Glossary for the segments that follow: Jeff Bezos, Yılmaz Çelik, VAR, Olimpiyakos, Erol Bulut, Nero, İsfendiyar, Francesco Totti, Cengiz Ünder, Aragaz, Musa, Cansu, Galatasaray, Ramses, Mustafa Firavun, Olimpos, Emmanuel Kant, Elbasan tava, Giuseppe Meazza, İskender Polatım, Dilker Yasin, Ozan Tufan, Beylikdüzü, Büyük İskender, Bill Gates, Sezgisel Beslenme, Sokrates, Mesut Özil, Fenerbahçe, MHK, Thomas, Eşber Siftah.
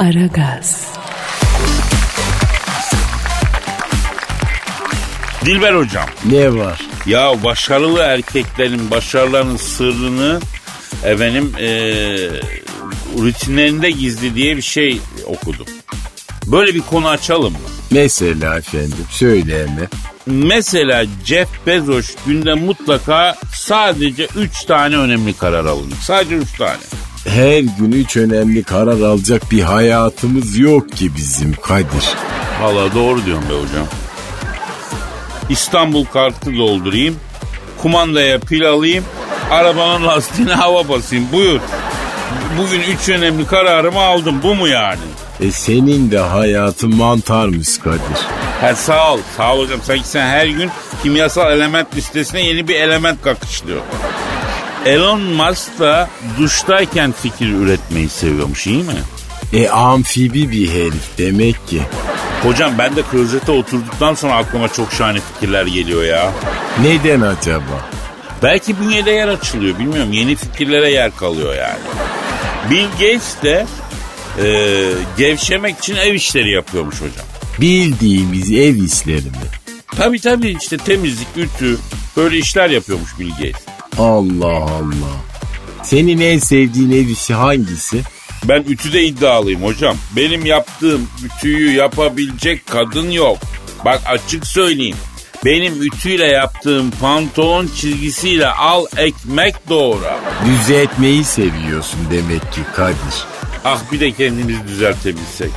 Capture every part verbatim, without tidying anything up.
Aragaz. Dilber hocam. Ne var? Ya başarılı erkeklerin başarılarının sırrını efendim e, rutinlerinde gizli diye bir şey okudum. Böyle bir konu açalım mı? Mesela efendim söyleyeme. Mesela Jeff Bezos günde mutlaka sadece üç tane önemli karar alınır. Sadece üç tane. Her gün üç önemli karar alacak bir hayatımız yok ki bizim Kadir. Valla doğru diyorum be hocam. İstanbul kartı doldurayım, kumandaya pil alayım, arabanın lastiğine hava basayım. Buyur. Bugün üç önemli kararımı aldım. Bu mu yani? E senin de hayatın mantarmış Kadir. Ha, sağ ol. Sağ ol hocam. Sanki sen her gün kimyasal element listesine yeni bir element kakışlıyor. Elon Musk da duştayken fikir üretmeyi seviyormuş, iyi mi? E amfibi bir herif demek ki. Hocam ben de klozete oturduktan sonra aklıma çok şahane fikirler geliyor ya. Neden acaba? Belki bünyede yer açılıyor, bilmiyorum. Yeni fikirlere yer kalıyor yani. Bill Gates de e, gevşemek için ev işleri yapıyormuş hocam. Bildiğimiz ev işleri mi? Tabii tabii işte temizlik, ütü, böyle işler yapıyormuş Bill Gates. Allah Allah. Senin en sevdiğin ev işi hangisi? Ben ütüde iddialıyım hocam. Benim yaptığım ütüyü yapabilecek kadın yok. Bak açık söyleyeyim. Benim ütüyle yaptığım pantolon çizgisiyle al ekmek doğra. Düzeltmeyi seviyorsun demek ki Kadir. Ah bir de kendimizi düzeltebilsek.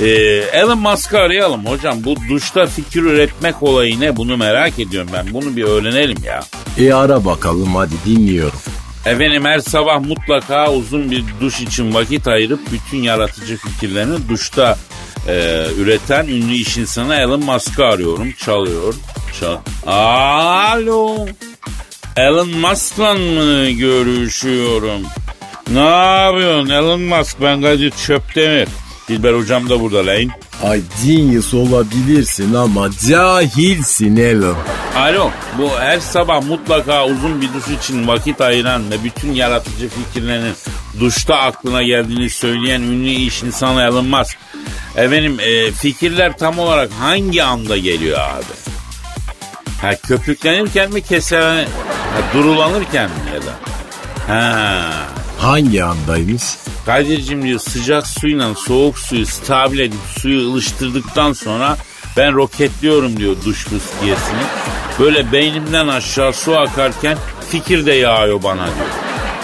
Ee, Elon Musk'ı arayalım hocam. Bu duşta fikir üretmek olayı ne? Bunu merak ediyorum ben. Bunu bir öğrenelim ya. E ara bakalım hadi, dinliyorum. Efendim her sabah mutlaka uzun bir duş için vakit ayırıp bütün yaratıcı fikirlerini duşta e, üreten ünlü iş insanı Elon Musk'ı arıyorum. Çalıyor. Çal- Alo. Elon Musk'la mı görüşüyorum? Ne yapıyorsun Elon Musk? Ben Gazi Çöpdemir. Dilber hocam da burada lan. Ay genius olabilirsin ama cahilsin Elon. Alo, bu her sabah mutlaka uzun bir duş için vakit ayıran ve bütün yaratıcı fikirlerinin duşta aklına geldiğini söyleyen ünlü iş insanı Elon Musk. Efendim e, fikirler tam olarak hangi anda geliyor abi? Ha köpüklenirken mi, keser, durulanırken mi ya da? Ha. Hangi andayız? Kadir'cim diyor sıcak suyla soğuk suyu stabil edip suyu ılıştırdıktan sonra ben roketliyorum diyor duş fıskiyesini. Böyle beynimden aşağı su akarken fikir de yağıyor bana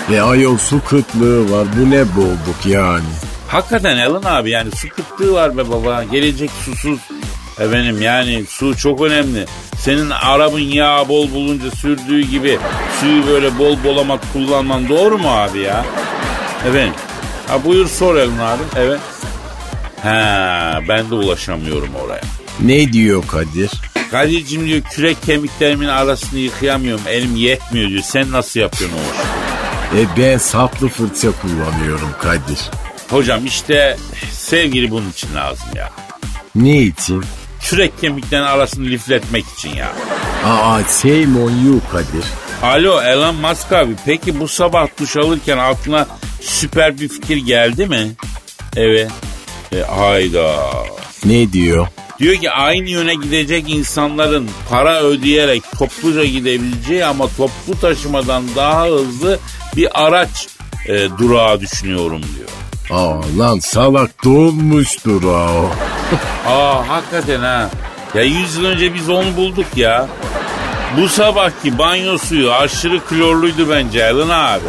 diyor. E ayol su kıtlığı var, bu ne bolluk yani. Hakikaten Elon abi yani su kıtlığı var be baba, gelecek susuz. Efendim yani su çok önemli. Senin Arap'ın yağı bol bulunca sürdüğü gibi suyu böyle bol bolamak kullanman doğru mu abi ya? Efendim. Ha buyur sor Elon abi. Evet. Ha ben de ulaşamıyorum oraya. Ne diyor Kadir? Kadir'cim diyor kürek kemiklerimin arasını yıkayamıyorum. Elim yetmiyor diyor. Sen nasıl yapıyorsun oğlum? E ben saplı fırça kullanıyorum Kadir. Hocam işte sevgili bunun için lazım ya. Ne için? Kürek kemiklerin arasını lifletmek için ya. Aa shame on you Kadir. Alo Elon Musk abi, peki bu sabah duş alırken aklına süper bir fikir geldi mi? Evet. E, hayda. Ne diyor? Diyor ki aynı yöne gidecek insanların para ödeyerek topluca gidebileceği ama toplu taşımadan daha hızlı bir araç e, durağı düşünüyorum diyor. Aa lan salak dolmuştur o. Aa hakikaten ha. Ya yüz yıl önce biz onu bulduk ya. Bu sabahki banyo suyu aşırı klorluydu bence Elon abi.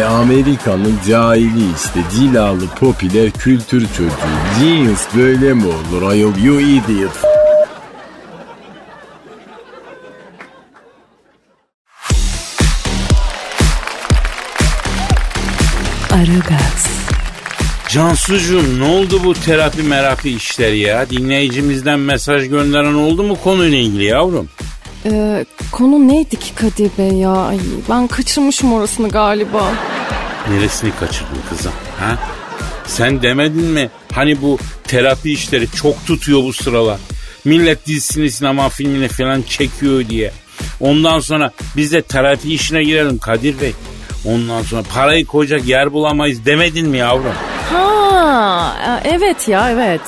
E Amerika'nın cahili işte, cilalı popüler kültür çocuğu. Genius böyle mi olur ayol, you idiot. Aragaz. Cansucuğum ne oldu bu terapi merapi işleri ya? Dinleyicimizden mesaj gönderen oldu mu konuyla ilgili yavrum? Ee, konu neydi ki Kadir Bey ya? Ay, ben kaçırmışım orasını galiba. Neresini kaçırdın kızım? Ha? Sen demedin mi? Hani bu terapi işleri çok tutuyor bu sıralar. Millet dizisini, sinema filmini falan çekiyor diye. Ondan sonra biz de terapi işine girelim Kadir Bey. Ondan sonra parayı koyacak yer bulamayız demedin mi yavrum? Ha, Evet ya, evet.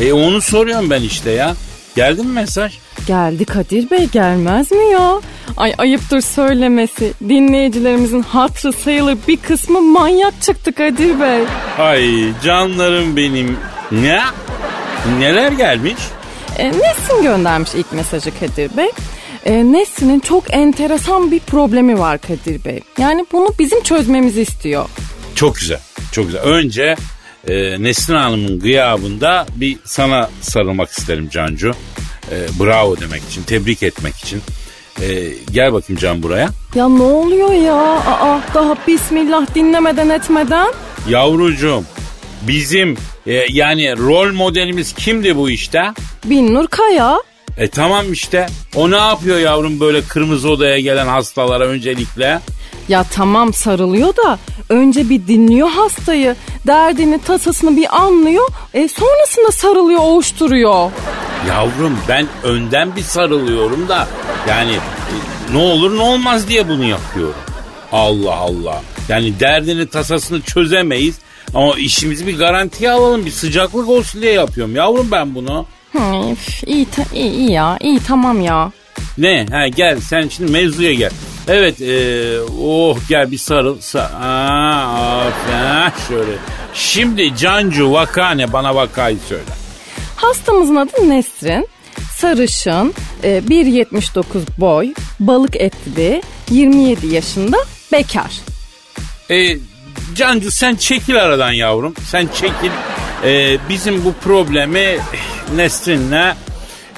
E onu soruyorum ben işte ya. Geldi mi mesaj? Geldi Kadir Bey, gelmez mi ya? Ay ayıptır söylemesi. Dinleyicilerimizin hatırı sayılır bir kısmı manyak çıktı Kadir Bey. Ay canlarım benim. Ne? Neler gelmiş? E, Nesrin göndermiş ilk mesajı Kadir Bey. E, Nesrin'in çok enteresan bir problemi var Kadir Bey. Yani bunu bizim çözmemizi istiyor. Çok güzel, çok güzel. Önce e, Nesrin Hanım'ın gıyabında bir sana sarılmak isterim Cancu. E, bravo demek için, tebrik etmek için. E, gel bakayım Can buraya. Ya ne oluyor ya? Aa, daha bismillah dinlemeden etmeden. Yavrucuğum, bizim e, yani rol modelimiz kimdi bu işte? Binnur Kaya. E tamam işte. O ne yapıyor yavrum böyle kırmızı odaya gelen hastalara öncelikle? Ya tamam sarılıyor da önce bir dinliyor hastayı. Derdini, tasasını bir anlıyor. E sonrasında sarılıyor, ovuşturuyor. Yavrum ben önden bir sarılıyorum da yani e, ne olur ne olmaz diye bunu yapıyorum. Allah Allah. Yani derdini, tasasını çözemeyiz. Ama işimizi bir garantiye alalım, bir sıcaklık olsun diye yapıyorum. Yavrum ben bunu. Hı, iyi, ta- iyi, iyi ya, iyi tamam ya. Ne? Ha, gel sen şimdi mevzuya gel. Evet, ee, oh gel bir sarıl. Sar- Aa, aferin, şöyle. Şimdi Cancu vaka ne? Bana vakayı söyle. Hastamızın adı Nesrin. Sarışın, e, bir yetmiş dokuz boy, balık etli, yirmi yedi yaşında, bekar. E, Cancu sen çekil aradan yavrum. Sen çekil. E, bizim bu problemi Nesrin'le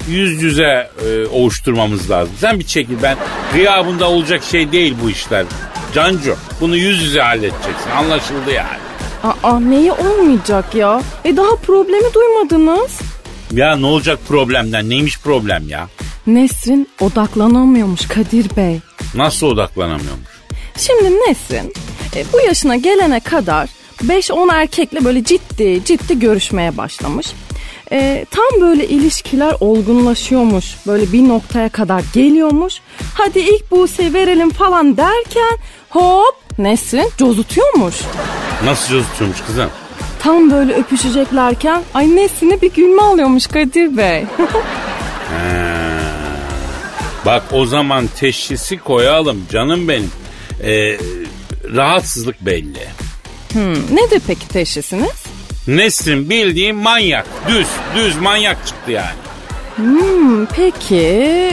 yüz yüze e, ovuşturmamız lazım. Sen bir çekil, ben gıyabında olacak şey değil bu işler. Cancu bunu yüz yüze halledeceksin, anlaşıldı yani. Aa neyi olmayacak ya? E daha problemi duymadınız. Ya ne olacak problemden, neymiş problem ya? Nesrin odaklanamıyormuş Kadir Bey. Nasıl odaklanamıyormuş? Şimdi Nesrin e, bu yaşına gelene kadar beş on erkekle böyle ciddi ciddi görüşmeye başlamış. E, tam böyle ilişkiler olgunlaşıyormuş. Böyle bir noktaya kadar geliyormuş. Hadi ilk buseyi verelim falan derken hop Nesrin cozutuyormuş. Nasıl cozutuyormuş kızım? Tam böyle öpüşeceklerken ay Nesrin'e bir gülme alıyormuş Kadir Bey. Bak o zaman teşhisi koyalım canım benim. E, rahatsızlık belli. Hmm, nedir peki teşhisiniz? Nesrin bildiğin manyak. Düz, düz manyak çıktı yani. Hmm, peki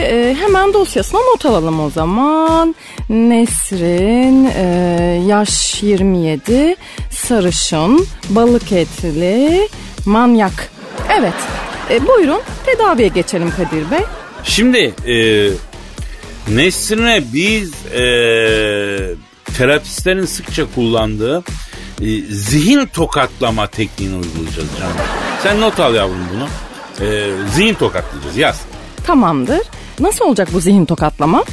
e, hemen dosyasına not alalım o zaman. Nesrin e, yaş yirmi yedi, sarışın, balık etli, manyak. Evet, e, buyurun tedaviye geçelim Kadir Bey. Şimdi e, Nesrin'e biz e, terapistlerin sıkça kullandığı zihin tokatlama tekniğini uygulayacağız canım. Sen not al yavrum bunu. Ee, zihin tokatlayacağız, yaz. Tamamdır. Nasıl olacak bu zihin tokatlama?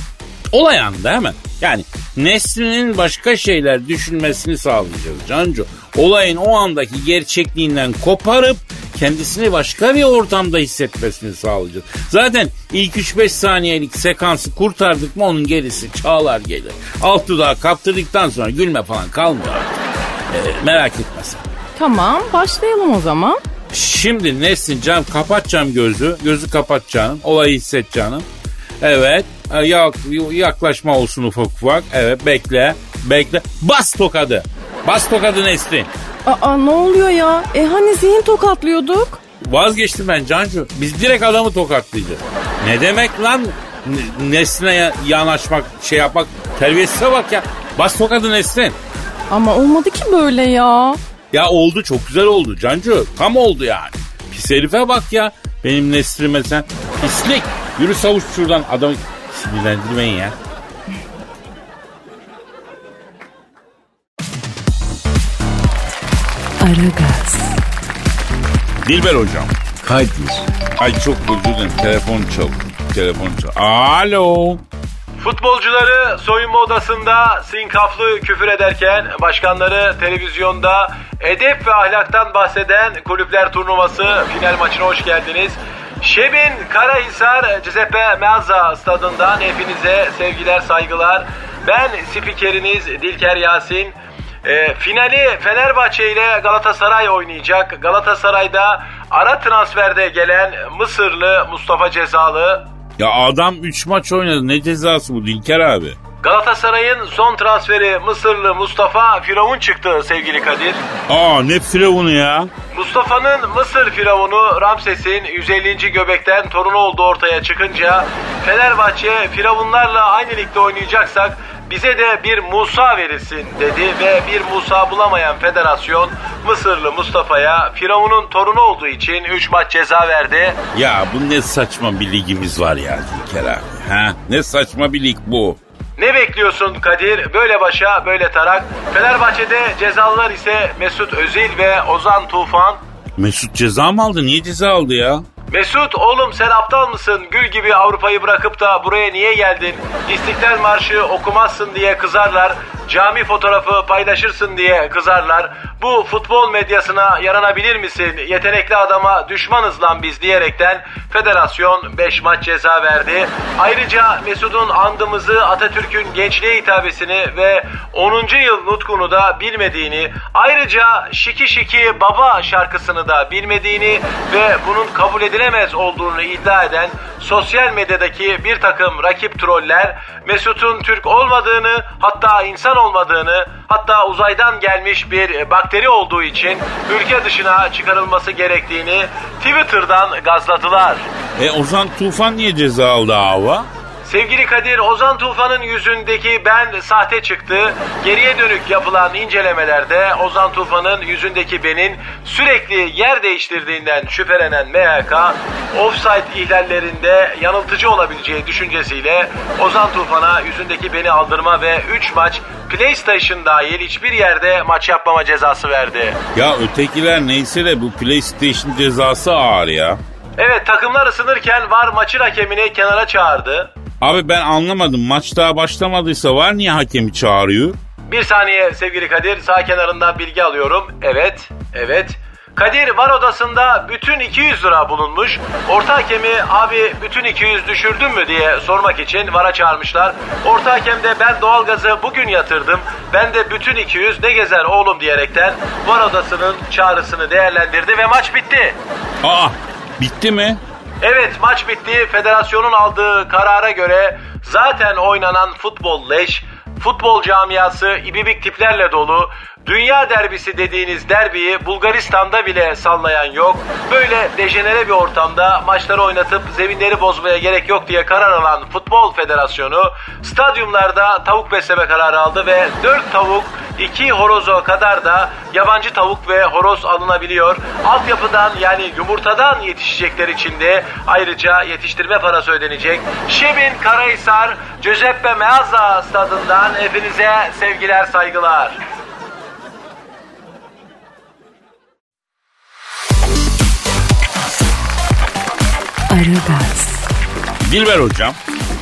Olay anında hemen. Yani Nesrin'in başka şeyler düşünmesini sağlayacağız Cancu. Olayın o andaki gerçekliğinden koparıp kendisini başka bir ortamda hissetmesini sağlayacağız. Zaten ilk üç beş saniyelik sekansı kurtardık mı onun gerisi çağlar gelir. Alt dudağı kaptırdıktan sonra gülme falan kalmıyor. E, merak etme sen. Tamam, başlayalım o zaman. Şimdi Nesrin canım, kapatacağım gözü. Gözü kapatacağım. Olayı hissedeceğim. Evet. Yaklaşma olsun ufak ufak. Evet, bekle. Bekle. Bas tokadı. Bas tokadı Nesrin. Aa ne oluyor ya? E hani zihin tokatlıyorduk? Vazgeçtim ben Cancu. Biz direkt adamı tokatlayacağız. Ne demek lan? Nesrin'e yanaşmak, şey yapmak. Terbiyesize bak ya. Bas tokadı Nesrin. Ama olmadı ki böyle ya. Ya oldu, çok güzel oldu Cancu. Tam oldu yani. Pis herife bak ya. Benim Nesrin'ime sen. Pislik. Yürü savuş şuradan. Adamı sinirlendirmeyin ya. Aragaz. Dilber hocam. Kadir. Ay çok özür dilerim. Telefon çalıyor. Telefon çalıyor. Alo. Futbolcuları soyunma odasında sinkaflı küfür ederken, başkanları televizyonda edep ve ahlaktan bahseden kulüpler turnuvası final maçına hoş geldiniz. Şebin Karahisar Giuseppe Meazza stadından hepinize sevgiler, saygılar. Ben spikeriniz Dilker Yasin. E, finali Fenerbahçe ile Galatasaray oynayacak. Galatasaray'da ara transferde gelen Mısırlı Mustafa Cezalı. Ya adam üç maç oynadı, ne cezası bu Dilker abi? Galatasaray'ın son transferi Mısırlı Mustafa Firavun çıktı sevgili Kadir. Aa, ne Firavunu ya? Mustafa'nın Mısır Firavunu Ramses'in yüz ellinci göbekten torunu olduğu ortaya çıkınca Fenerbahçe Firavunlarla aynı ligde oynayacaksak bize de bir Musa verilsin dedi ve bir Musa bulamayan federasyon Mısırlı Mustafa'ya Firavun'un torunu olduğu için üç maç ceza verdi. Ya bu ne saçma bir ligimiz var ya Dilker abi. Ha? Ne saçma bir lig bu. Ne bekliyorsun Kadir? Böyle başa böyle tarak. Fenerbahçe'de cezalılar ise Mesut Özil ve Ozan Tufan. Mesut ceza mı aldı? Niye ceza aldı ya? Mesut oğlum sen aptal mısın? Gül gibi Avrupa'yı bırakıp da buraya niye geldin? İstiklal Marşı okumazsın diye kızarlar. Cami fotoğrafı paylaşırsın diye kızarlar. Bu futbol medyasına yaranabilir misin? Yetenekli adama düşmanız lan biz diyerekten federasyon beş maç ceza verdi. Ayrıca Mesut'un andımızı, Atatürk'ün gençliğe hitabesini ve onuncu yıl nutkunu da bilmediğini, ayrıca Şiki Şiki Baba şarkısını da bilmediğini ve bunun kabul edilemez olduğunu iddia eden sosyal medyadaki bir takım rakip troller Mesut'un Türk olmadığını, hatta insan olmadığını, hatta uzaydan gelmiş bir bakteri olduğu için ülke dışına çıkarılması gerektiğini Twitter'dan gazladılar. E Ozan Tufan niye ceza aldı hava? Sevgili Kadir, Ozan Tufan'ın yüzündeki ben sahte çıktı. Geriye dönük yapılan incelemelerde Ozan Tufan'ın yüzündeki benin sürekli yer değiştirdiğinden şüphelenen M H K, offside ihlallerinde yanıltıcı olabileceği düşüncesiyle Ozan Tufan'a yüzündeki beni aldırma ve üç maç PlayStation dahil hiçbir yerde maç yapmama cezası verdi. Ya ötekiler neyse de bu PlayStation cezası ağır ya. Evet, takımlar ısınırken V A R maçın hakemini kenara çağırdı. Abi ben anlamadım. Maç daha başlamadıysa V A R niye hakemi çağırıyor? Bir saniye sevgili Kadir. Sağ kenarından bilgi alıyorum. Evet, evet. Kadir, V A R odasında bütün iki yüz lira bulunmuş. Orta hakemi abi bütün iki yüz düşürdün mü diye sormak için V A R'a çağırmışlar. Orta hakem de ben doğalgazı bugün yatırdım. Ben de bütün iki yüz ne gezer oğlum diyerekten V A R odasının çağrısını değerlendirdi ve maç bitti. Aa, bitti mi? Evet, maç bitti. Federasyonun aldığı karara göre zaten oynanan futbol leş, futbol camiası ibibik tiplerle dolu, dünya derbisi dediğiniz derbiyi Bulgaristan'da bile sallayan yok, böyle dejenere bir ortamda maçları oynatıp zeminleri bozmaya gerek yok diye karar alan Futbol Federasyonu stadyumlarda tavuk besleme kararı aldı ve dört tavuk iki horoza kadar da yabancı tavuk ve horoz alınabiliyor. Altyapıdan yani yumurtadan yetişecekler için de ayrıca yetiştirme parası ödenecek. Şebin Karahisar, Giuseppe Meazza stadından hepinize sevgiler, saygılar. Aragaz. Dilber hocam.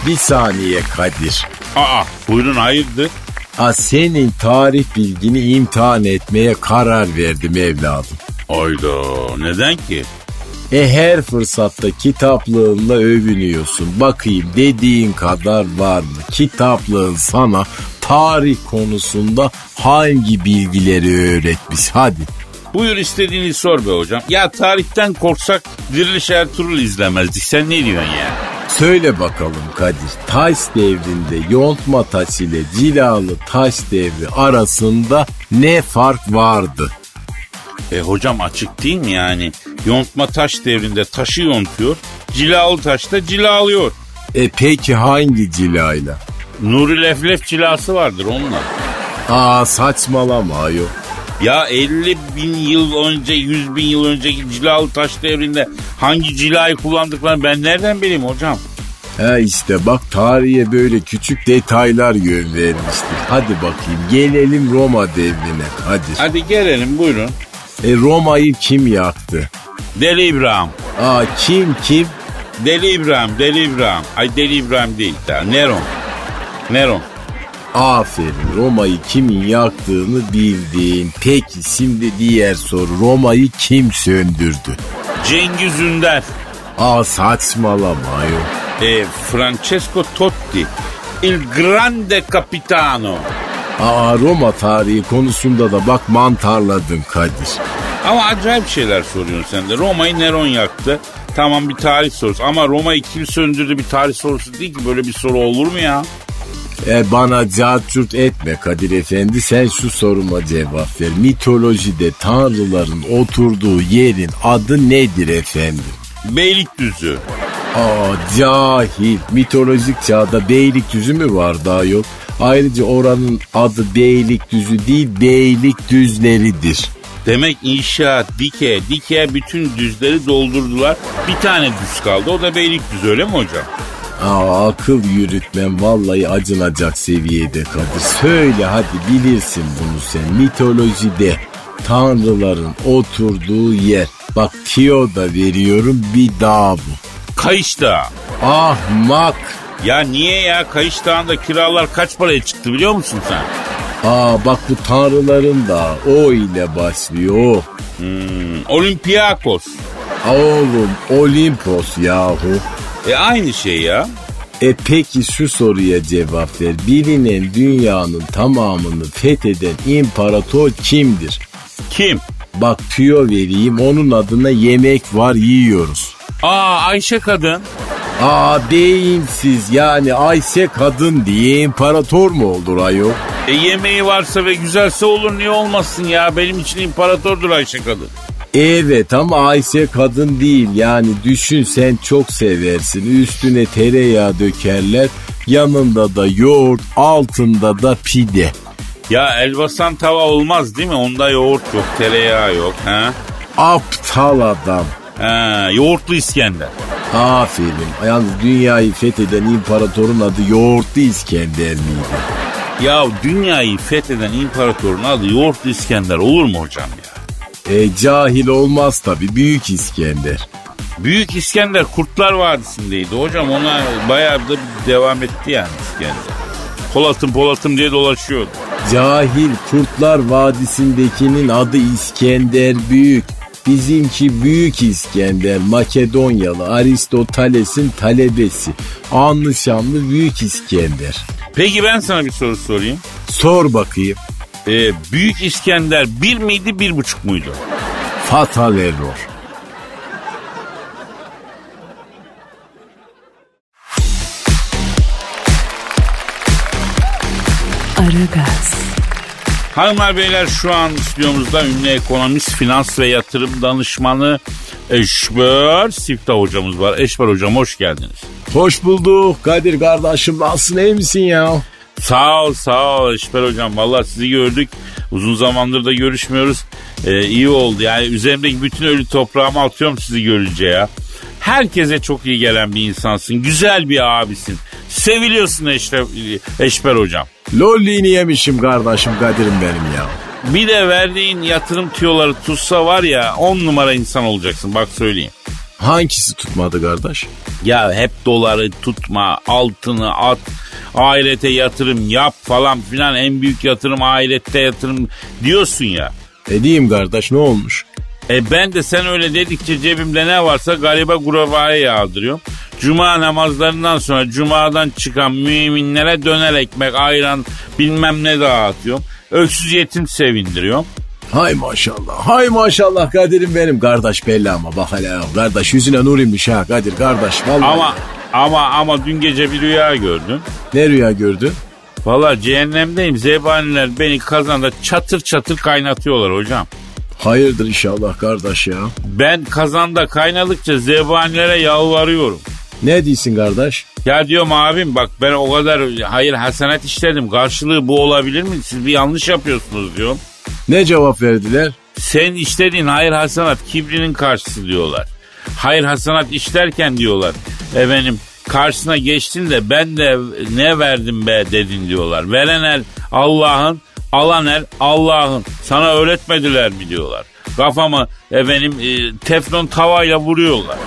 Bir saniye Kadir. Aa, buyurun, hayırdır? Ha, senin tarih bilgini imtihan etmeye karar verdim evladım. Hayda, neden ki? E her fırsatta kitaplığınla övünüyorsun. Bakayım dediğin kadar var mı? Kitaplığın sana tarih konusunda hangi bilgileri öğretmiş? Hadi. Buyur, istediğini sor be hocam. Ya tarihten korksak Diriliş Ertuğrul izlemezdik. Sen ne diyorsun ya? Söyle bakalım Kadir, taş devrinde yontma taş ile cilalı taş devri arasında ne fark vardı? E hocam açık değil mi yani? Yontma taş devrinde taşı yontuyor, cilalı taş da cilalıyor. E peki hangi cilayla? Nuri Leflef cilası vardır onunla. Aa, saçmalama ayol. Ya elli bin yıl önce, yüz bin yıl önceki cilalı taş devrinde hangi cilayı kullandıklarını ben nereden bileyim hocam? He işte bak, tarihe böyle küçük detaylar yön vermiştir. Hadi bakayım gelelim Roma devrine. Hadi. Hadi gelelim, buyurun. E Roma'yı kim yaktı? Deli İbrahim. Aa, kim kim? Deli İbrahim, Deli İbrahim. Ay Deli İbrahim değil daha. Nero. Nero. Aferin, Roma'yı kimin yaktığını bildin. Peki şimdi diğer soru, Roma'yı kim söndürdü? Cengiz Ünder. Aa, saçmalama yok. E, Francesco Totti. Il grande capitano. Aa, Roma tarihi konusunda da bak mantarladın Kadir. Ama acayip şeyler soruyorsun sen de. Roma'yı Neron yaktı. Tamam, bir tarih sorusu. Ama Roma'yı kim söndürdü bir tarih sorusu değil ki. Böyle bir soru olur mu ya? E bana cahçurt etme Kadir Efendi. Sen şu soruma cevap ver. Mitolojide tanrıların oturduğu yerin adı nedir efendim? Beylikdüzü. Aa, cahil. Mitolojik çağda Beylikdüzü mü var daha yok? Ayrıca oranın adı Beylikdüzü değil, Beylikdüzleridir. Demek inşaat dike dike bütün düzleri doldurdular. Bir tane düz kaldı, o da Beylikdüzü, öyle mi hocam? Aa, akıl yürütmem vallahi acınacak seviyede Kadir. Söyle hadi, bilirsin bunu sen. Mitolojide tanrıların oturduğu yer. Bak tiyo da veriyorum, bir dağ bu. Kayış Dağı. Ahmak. Ya niye ya? Kayış Dağı'nda kiralar kaç paraya çıktı biliyor musun sen? Aa bak, bu tanrıların dağı. O ile başlıyor. Hmm, Olimpiyakos. Oğlum Olimpos yahu. E aynı şey ya. E peki şu soruya cevap ver. Bilinen dünyanın tamamını fetheden imparator kimdir? Kim? Bak tüyo vereyim, onun adına yemek var, yiyoruz. Aa, Ayşe kadın. Aa deyimsiz, yani Ayşe kadın diye imparator mu olur ayol? E yemeği varsa ve güzelse olur, niye olmasın ya? Benim için imparatordur Ayşe kadın. Evet ama Ayşe kadın değil, yani düşün sen çok seversin, üstüne tereyağı dökerler, yanında da yoğurt, altında da pide. Ya elbasan tava olmaz değil mi? Onda yoğurt yok, tereyağı yok. He? Aptal adam. He, yoğurtlu İskender. Aferin. Yalnız dünyayı fetheden imparatorun adı Yoğurtlu İskender miydi? Ya dünyayı fetheden imparatorun adı Yoğurtlu İskender olur mu hocam ya? E cahil olmaz tabii, Büyük İskender. Büyük İskender Kurtlar Vadisi'ndeydi hocam, ona bayağı da devam etti yani İskender. Polatım Polatım diye dolaşıyordu. Cahil, Kurtlar Vadisi'ndekinin adı İskender Büyük. Bizimki Büyük İskender, Makedonyalı Aristoteles'in talebesi. Anlı şanlı Büyük İskender. Peki ben sana bir soru sorayım. Sor bakayım. Ee, Büyük İskender bir miydi, bir buçuk muydu? Fatal error. Aragaz. Hanımlar beyler, şu an stüdyomuzda ünlü ekonomist, finans ve yatırım danışmanı Eşber Siftah hocamız var. Eşber hocam hoş geldiniz. Hoş bulduk Kadir kardeşim, nasılsın, iyi misin ya? Sağ ol sağ ol Eşber hocam, valla sizi gördük, uzun zamandır da görüşmüyoruz, ee, iyi oldu yani, üzerimdeki bütün ölü toprağımı atıyorum sizi görünce ya. Herkese çok iyi gelen bir insansın, güzel bir abisin, seviliyorsun işte Eşber hocam. Lollini yemişim kardeşim Kadir'im benim ya. Bir de verdiğin yatırım tüyoları tutsa var ya, on numara insan olacaksın bak söyleyeyim. Hangisi tutmadı kardeş? Ya hep doları tutma, altını at, ahirete yatırım yap falan filan, en büyük yatırım ahirette yatırım diyorsun ya. E diyeyim kardeş, ne olmuş? E ben de sen öyle dedikçe cebimde ne varsa gariba kurabaya yağdırıyorum. Cuma namazlarından sonra cumadan çıkan müminlere döner, ekmek, ayran bilmem ne dağıtıyorum. Öksüz yetim sevindiriyorum. Hay maşallah, hay maşallah Kadir'im benim. Kardeş belli ama bak hele, kardeş yüzüne nur inmiş ha Kadir kardeş. Vallahi ama ama ama dün gece bir rüya gördüm. Ne rüya gördün? Valla cehennemdeyim, zebaniler beni kazanda çatır çatır kaynatıyorlar hocam. Hayırdır inşallah kardeş ya. Ben kazanda kaynadıkça zebanilere yalvarıyorum. Ne diyorsun kardeş? Ya diyorum abim bak, ben o kadar hayır hasenat işledim, karşılığı bu olabilir mi? Siz bir yanlış yapıyorsunuz diyorum. Ne cevap verdiler? Sen işlediğin hayır hasenat kibrinin karşısı diyorlar. Hayır hasenat işlerken diyorlar efendim, karşısına geçtin de ben de ne verdim be dedin diyorlar. Veren el Allah'ın, alan el Allah'ın, sana öğretmediler mi diyorlar. Kafamı efendim e, teflon tavayla vuruyorlar.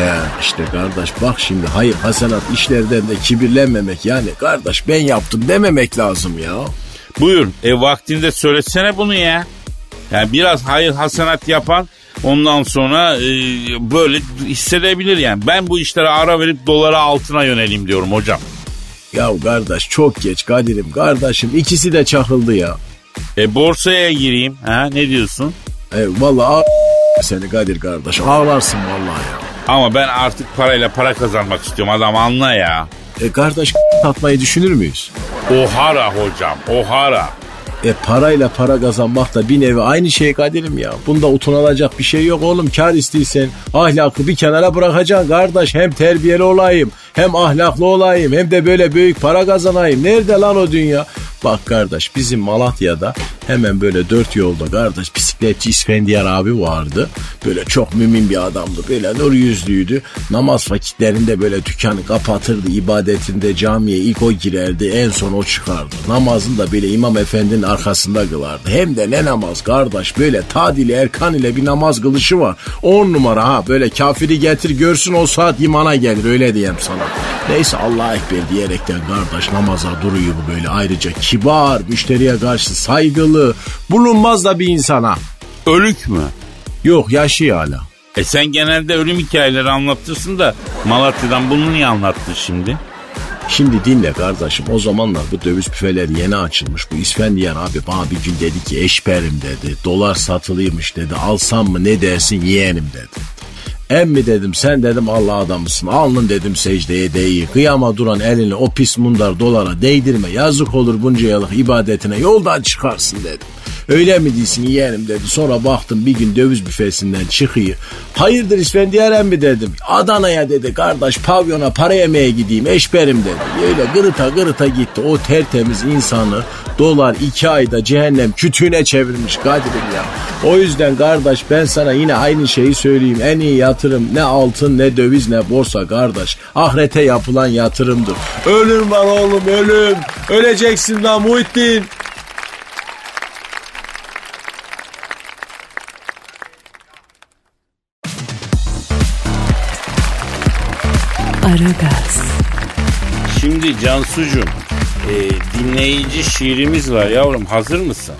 Ya işte kardeş bak şimdi, hayır hasenat işlerden de kibirlenmemek, yani kardeş ben yaptım dememek lazım ya. Buyur, e vaktinde söylesene bunu ya. Yani biraz hayır hasenat yapan ondan sonra e, böyle hissedebilir yani. Ben bu işlere ara verip dolara altına yöneleyim diyorum hocam. Ya kardeş çok geç Kadir'im kardeşim ikisi de çakıldı ya. E borsaya gireyim ha ne diyorsun? E valla a- seni Kadir kardeş ağlarsın valla ya. Ama ben artık parayla para kazanmak istiyorum adam anla ya. E kardeş satmayı düşünür müyüz? Ohara hocam ohara. E parayla para kazanmak da bir nevi aynı şey Kadir'im ya. Bunda utanılacak bir şey yok oğlum. Kar istiyorsan ahlakı bir kenara bırakacaksın kardeş. Hem terbiyeli olayım, hem ahlaklı olayım, hem de böyle büyük para kazanayım. Nerede lan o dünya? Bak kardeş bizim Malatya'da hemen böyle dört yolda kardeş bisikletçi İsfendiyar abi vardı. Böyle çok mümin bir adamdı. Böyle nur yüzlüydü. Namaz vakitlerinde böyle dükkanı kapatırdı. İbadetinde camiye ilk o girerdi. En son o çıkardı. Namazını da böyle imam efendinin arkasında kılardı. Hem de ne namaz kardeş böyle tadili erkan ile bir namaz kılışı var. On numara ha böyle kafiri getir görsün o saat imana gelir öyle diyeyim sana. Neyse Allah'a ekber diyerekten kardeş namaza duruyor bu böyle ayrıca kibar, müşteriye karşı saygılı, bulunmaz da bir insana. Ölük mü? Yok yaşıyor hala. E sen genelde ölüm hikayeleri anlatırsın da Malatya'dan bunu niye anlattın şimdi? Şimdi dinle kardeşim o zamanlar bu döviz büfeleri yeni açılmış. Bu İsfendiyar abi bana bir gün dedi ki eşberim dedi. Dolar satılıymış dedi. Alsam mı ne dersin yeğenim dedi. Emmi dedim sen dedim Allah adamısın. Alnın dedim secdeye değiyor. Kıyama duran elini o pis mundar dolara değdirme. Yazık olur bunca yıllık ibadetine yoldan çıkarsın dedim. Öyle mi değilsin yeğenim dedi. Sonra baktım bir gün döviz büfesinden çıkıyor. Hayırdır İsfendiyar emmi dedim. Adana'ya dedi kardeş pavyona para yemeye gideyim eşberim dedi. Öyle gırıta gırıta gitti. O tertemiz insanı dolar iki ayda cehennem kütüğüne çevirmiş Kadir'im ya. O yüzden kardeş ben sana yine aynı şeyi söyleyeyim. En iyi yatırım ne altın ne döviz ne borsa kardeş. Ahirete yapılan yatırımdır. Ölüm var oğlum ölüm. Öleceksin lan Muhittin. Aragaz. Şimdi Cansucuğum e, dinleyici şiirimiz var yavrum hazır mısın?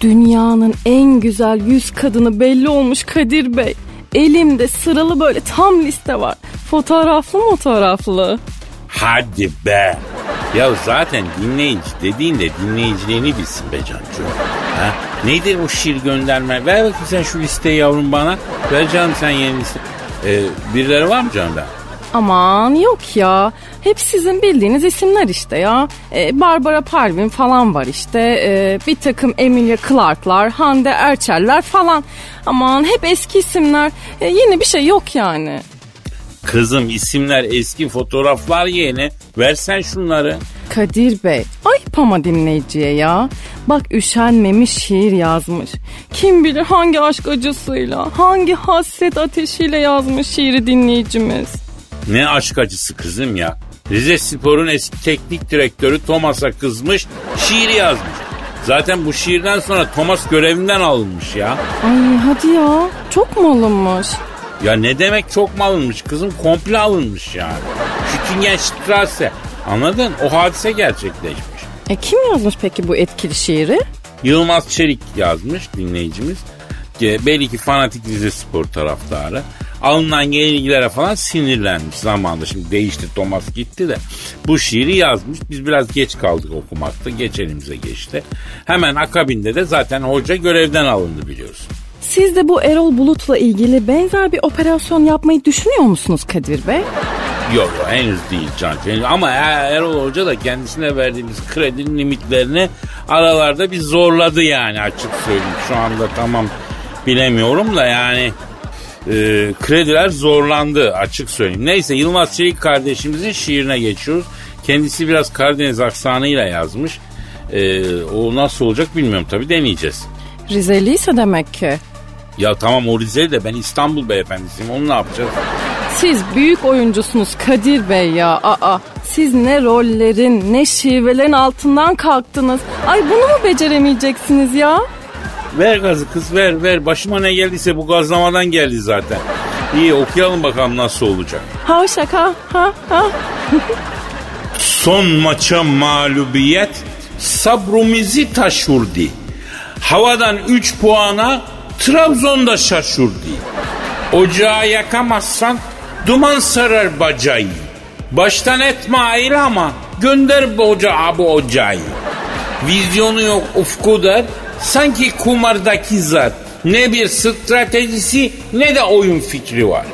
Dünyanın en güzel yüz kadını belli olmuş Kadir Bey. Elimde sıralı böyle tam liste var. Fotoğraflı mı fotoğraflı? Hadi be. Ya zaten dinleyici dediğinde dinleyicilerini bilsin be Cansucuğum. Ha? Nedir bu şiir gönderme? Ver bakayım sen şu listeyi yavrum bana. Ver canım sen yeni liste. E, birileri var mı canım ben? Aman yok ya. Hep sizin bildiğiniz isimler işte ya. Ee, Barbara Parvin falan var işte. Ee, bir takım Emilia Clarke'lar, Hande Erçel'ler falan. Aman hep eski isimler. Ee, yeni bir şey yok yani. Kızım isimler eski fotoğraflar yeni. Versen şunları. Kadir Bey ayıp ama dinleyiciye ya. Bak üşenmemiş şiir yazmış. Kim bilir hangi aşk acısıyla, hangi hasret ateşiyle yazmış şiiri dinleyicimiz. Ne aşk acısı kızım ya. Rize Spor'un eski teknik direktörü Thomas'a kızmış, şiir yazmış. Zaten bu şiirden sonra Thomas görevinden alınmış ya. Ay hadi ya, çok mu alınmış? Ya ne demek çok mu alınmış kızım? Komple alınmış yani. Şütüngenstrasse, anladın? O hadise gerçekleşmiş. E kim yazmış peki bu etkili şiiri? Yılmaz Çelik yazmış dinleyicimiz. Belli ki fanatik Rize Spor taraftarı. Alınan yenilgilere falan sinirlenmiş zamanında. Şimdi değişti Thomas gitti de. Bu şiiri yazmış. Biz biraz geç kaldık okumakta. Geç elimize geçti. Hemen akabinde de zaten hoca görevden alındı biliyorsun. Siz de bu Erol Bulut'la ilgili benzer bir operasyon yapmayı düşünüyor musunuz Kadir Bey? Yok yok henüz değil Cancu. Ama Erol Hoca da kendisine verdiğimiz kredinin limitlerini aralarda bir zorladı yani açık söyleyeyim. Şu anda tamam bilemiyorum da yani... E, krediler zorlandı açık söyleyeyim. Neyse Yılmaz Çelik kardeşimizin şiirine geçiyoruz. Kendisi biraz Karadeniz aksanıyla yazmış. E, o nasıl olacak bilmiyorum tabii deneyeceğiz. Rizeliyse demek ki. Ya tamam o Rizeli de ben İstanbul beyefendisiyim onu ne yapacağız? Siz büyük oyuncusunuz Kadir Bey ya. Aa, siz ne rollerin ne şivelerin altından kalktınız. Ay bunu mu beceremeyeceksiniz ya? Ver gazı kız ver ver. Başıma ne geldiyse bu gazlamadan geldi zaten. İyi okuyalım bakalım nasıl olacak. Ha şaka ha ha. Son maça mağlubiyet sabrımızı taşırdı. Havadan üç puana Trabzon'da şaşırdı. Ocağı yakamazsan duman sarar bacayı. Baştan etme ayrı ama Gönder bu hoca abi hocayı. Vizyonu yok, ufku dar. Sanki kumardaki zat. Ne bir stratejisi ne de oyun fikri var.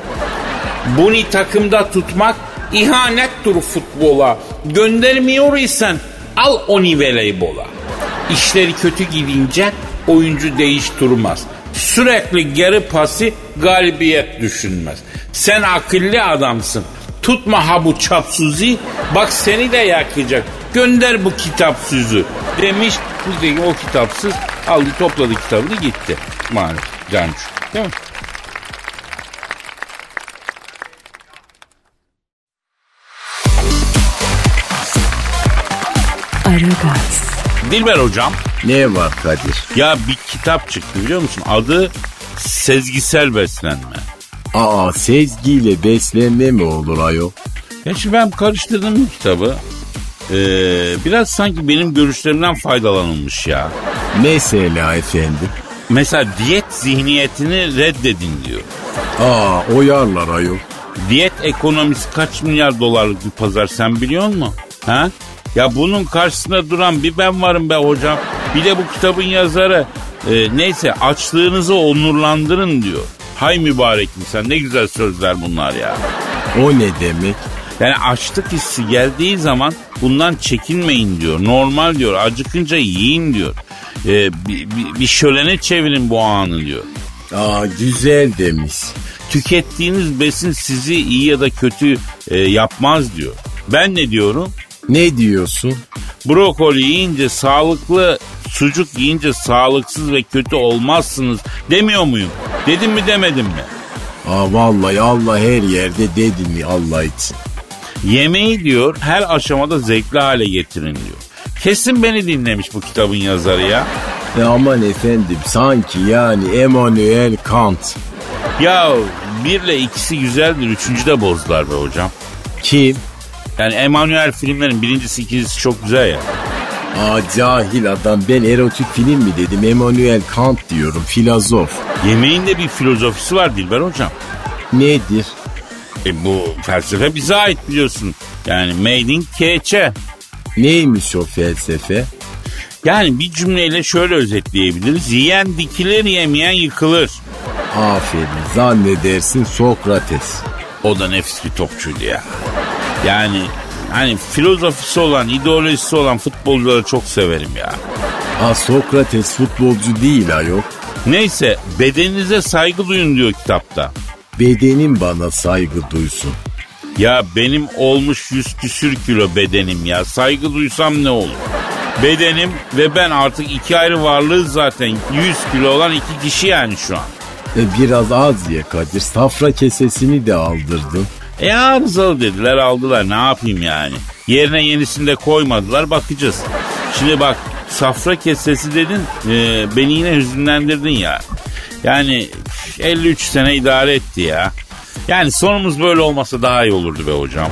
Bunu takımda tutmak ihanettir futbola. Göndermiyor isen al onu voleybola. İşleri kötü gidince oyuncu değiş durmaz. Sürekli geri pası, galibiyet düşünmez. Sen akıllı adamsın. Tutma ha bu çapsuzi. Bak seni de yakacak. Gönder bu kitapsızı. Demiş bizdeki o kitapsız aldı topladı kitabını gitti. Maalesef Cancu. Değil mi? Aragaz. Dilber hocam. Ne var Kadir? Ya bir kitap çıktı biliyor musun? Adı Sezgisel Beslenme. Aa sezgiyle beslenme mi olur ayol? Ya şimdi ben karıştırdım bu kitabı. Ee, biraz sanki benim görüşlerimden faydalanılmış ya. Mesela efendim? Mesela diyet zihniyetini reddedin diyor. Aa oyarlar ayol. Diyet ekonomisi kaç milyar dolarlık bir pazar sen biliyor musun? Ha? Ya bunun karşısında duran bir ben varım be hocam. Bir de bu kitabın yazarı e, neyse açlığınızı onurlandırın diyor. Hay mübarek insan ne güzel sözler bunlar ya. O ne demek? Yani açlık hissi geldiği zaman bundan çekinmeyin diyor. Normal diyor, acıkınca yiyin diyor. E, bir, bir şölene çevirin bu anı diyor. Aa güzel demiş. Tükettiğiniz besin sizi iyi ya da kötü e, yapmaz diyor. Ben ne diyorum? Ne diyorsun? Brokoli yiyince sağlıklı, sucuk yiyince sağlıksız ve kötü olmazsınız demiyor muyum? Dedim mi demedim mi? Aa vallahi Allah her yerde dedin mi Allah için. Yemeği diyor her aşamada zevkli hale getirin diyor. Kesin beni dinlemiş bu kitabın yazarı ya. E aman efendim sanki yani Emmanuel Kant. Ya birle ikisi güzeldir, üçüncü de bozdular be hocam. Kim? Yani Emmanuel filmlerin birincisi ikincisi çok güzel ya. Aa cahil adam ben erotik film mi dedim Emmanuel Kant diyorum filozof. Yemeğin de bir filozofisi var Dilber hocam. Nedir? E bu felsefe bize ait biliyorsun. Yani made in keçe. Neymiş o felsefe? Yani bir cümleyle şöyle özetleyebiliriz. Yiyen dikilir yemeyen yıkılır. Aferin zannedersin Sokrates. O da nefis bir topçuydu ya. Yani hani filozofisi olan, ideolojisi olan futbolcuları çok severim ya. Ha Sokrates futbolcu değil ha yok. Neyse bedeninize saygı duyun diyor kitapta. Bedenim bana saygı duysun. Ya benim olmuş yüz küsür kilo bedenim ya. Saygı duysam ne olur? Bedenim ve ben artık iki ayrı varlığız zaten. Yüz kilo olan iki kişi yani şu an. E biraz az ye Kadir. Safra kesesini de aldırdım. E arızalı dediler aldılar ne yapayım yani. Yerine yenisini de koymadılar bakacağız. Şimdi bak safra kesesi dedin e, beni yine hüzünlendirdin ya. Yani elli üç sene idare etti ya. Yani sonumuz böyle olmasa daha iyi olurdu be hocam.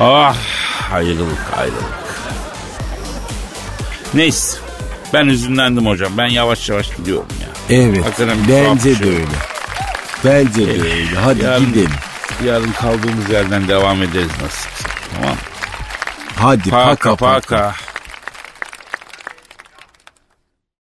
Ah ayrılık ayrılık. Neyse ben hüzünlendim hocam ben yavaş yavaş gidiyorum ya. Evet hakikaten bence de öyle. Bence de öyle evet. Hadi yani, gidelim. Yarın kaldığımız yerden devam ederiz nasıl? Tamam. Hadi paka paka. paka.